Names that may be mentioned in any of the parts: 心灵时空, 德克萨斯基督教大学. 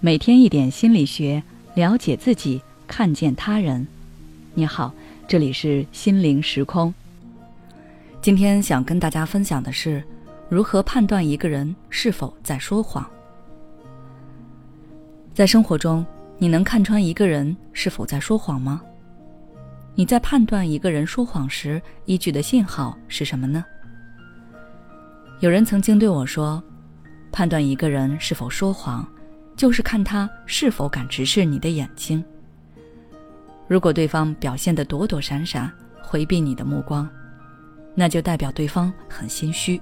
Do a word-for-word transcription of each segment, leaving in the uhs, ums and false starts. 每天一点心理学，了解自己，看见他人。你好，这里是心灵时空。今天想跟大家分享的是，如何判断一个人是否在说谎。在生活中，你能看穿一个人是否在说谎吗？你在判断一个人说谎时，依据的信号是什么呢？有人曾经对我说，判断一个人是否说谎，就是看他是否敢直视你的眼睛。如果对方表现得躲躲闪闪，回避你的目光，那就代表对方很心虚。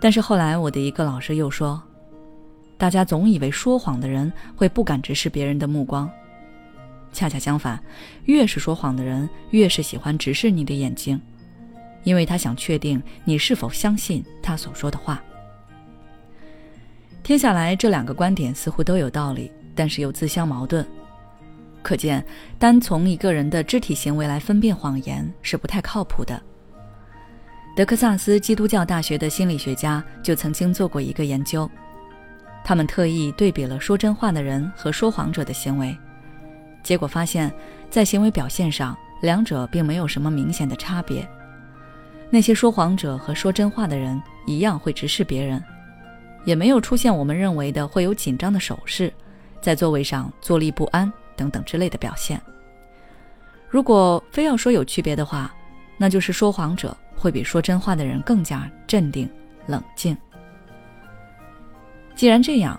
但是后来我的一个老师又说，大家总以为说谎的人会不敢直视别人的目光，恰恰相反，越是说谎的人越是喜欢直视你的眼睛，因为他想确定你是否相信他所说的话。听下来，这两个观点似乎都有道理，但是又自相矛盾。可见，单从一个人的肢体行为来分辨谎言是不太靠谱的。德克萨斯基督教大学的心理学家就曾经做过一个研究，他们特意对比了说真话的人和说谎者的行为，结果发现，在行为表现上，两者并没有什么明显的差别。那些说谎者和说真话的人一样会直视别人，也没有出现我们认为的会有紧张的手势，在座位上坐立不安等等之类的表现。如果非要说有区别的话，那就是说谎者会比说真话的人更加镇定冷静。既然这样，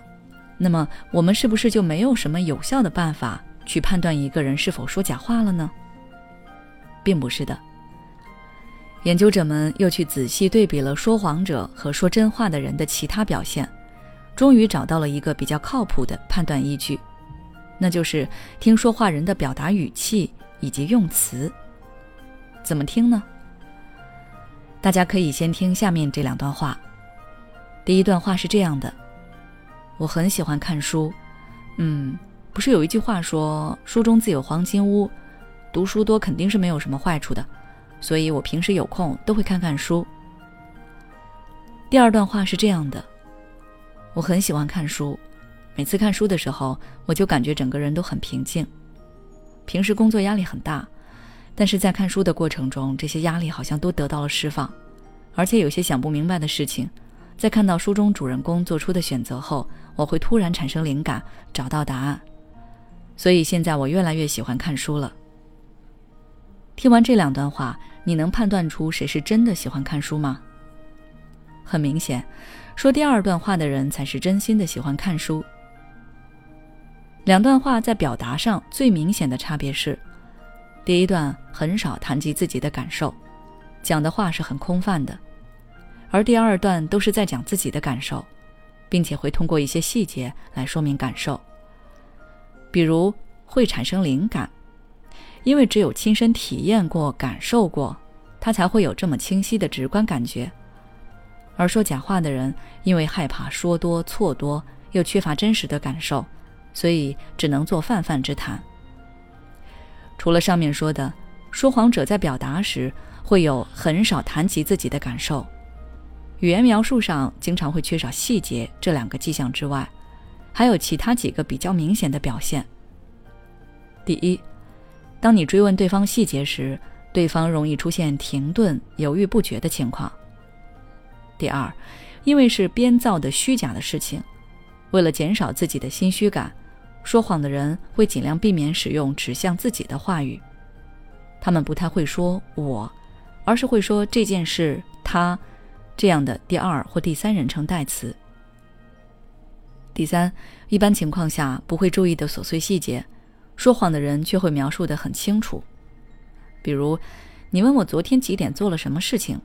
那么我们是不是就没有什么有效的办法去判断一个人是否说假话了呢？并不是的。研究者们又去仔细对比了说谎者和说真话的人的其他表现，终于找到了一个比较靠谱的判断依据，那就是听说话人的表达语气以及用词。怎么听呢？大家可以先听下面这两段话。第一段话是这样的：我很喜欢看书，嗯，不是有一句话说，书中自有黄金屋，读书多肯定是没有什么坏处的，所以我平时有空都会看看书。第二段话是这样的：我很喜欢看书，每次看书的时候，我就感觉整个人都很平静。平时工作压力很大，但是在看书的过程中，这些压力好像都得到了释放，而且有些想不明白的事情，在看到书中主人公做出的选择后，我会突然产生灵感，找到答案。所以现在我越来越喜欢看书了。听完这两段话，你能判断出谁是真的喜欢看书吗？很明显，说第二段话的人才是真心的喜欢看书。两段话在表达上最明显的差别是，第一段很少谈及自己的感受，讲的话是很空泛的，而第二段都是在讲自己的感受，并且会通过一些细节来说明感受，比如会产生灵感，因为只有亲身体验过感受过，他才会有这么清晰的直观感觉。而说假话的人因为害怕说多错多，又缺乏真实的感受，所以只能做泛泛之谈。除了上面说的，说谎者在表达时会有很少谈及自己的感受，语言描述上经常会缺少细节这两个迹象之外，还有其他几个比较明显的表现。第一，当你追问对方细节时，对方容易出现停顿、犹豫不决的情况。第二，因为是编造的虚假的事情，为了减少自己的心虚感，说谎的人会尽量避免使用指向自己的话语，他们不太会说我，而是会说这件事、他这样的第二或第三人称代词。第三，一般情况下不会注意的琐碎细节，说谎的人却会描述得很清楚，比如你问我昨天几点做了什么事情，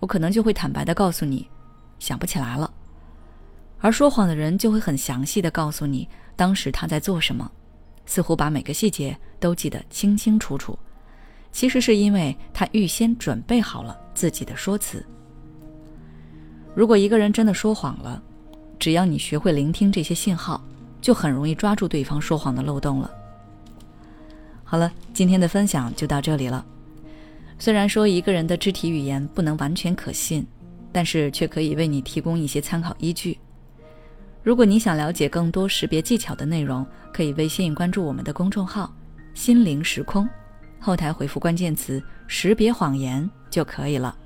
我可能就会坦白地告诉你想不起来了，而说谎的人就会很详细地告诉你当时他在做什么，似乎把每个细节都记得清清楚楚，其实是因为他预先准备好了自己的说辞。如果一个人真的说谎了，只要你学会聆听这些信号，就很容易抓住对方说谎的漏洞了。好了，今天的分享就到这里了。虽然说一个人的肢体语言不能完全可信，但是却可以为你提供一些参考依据。如果你想了解更多识别技巧的内容，可以微信关注我们的公众号心灵时空，后台回复关键词识别谎言就可以了。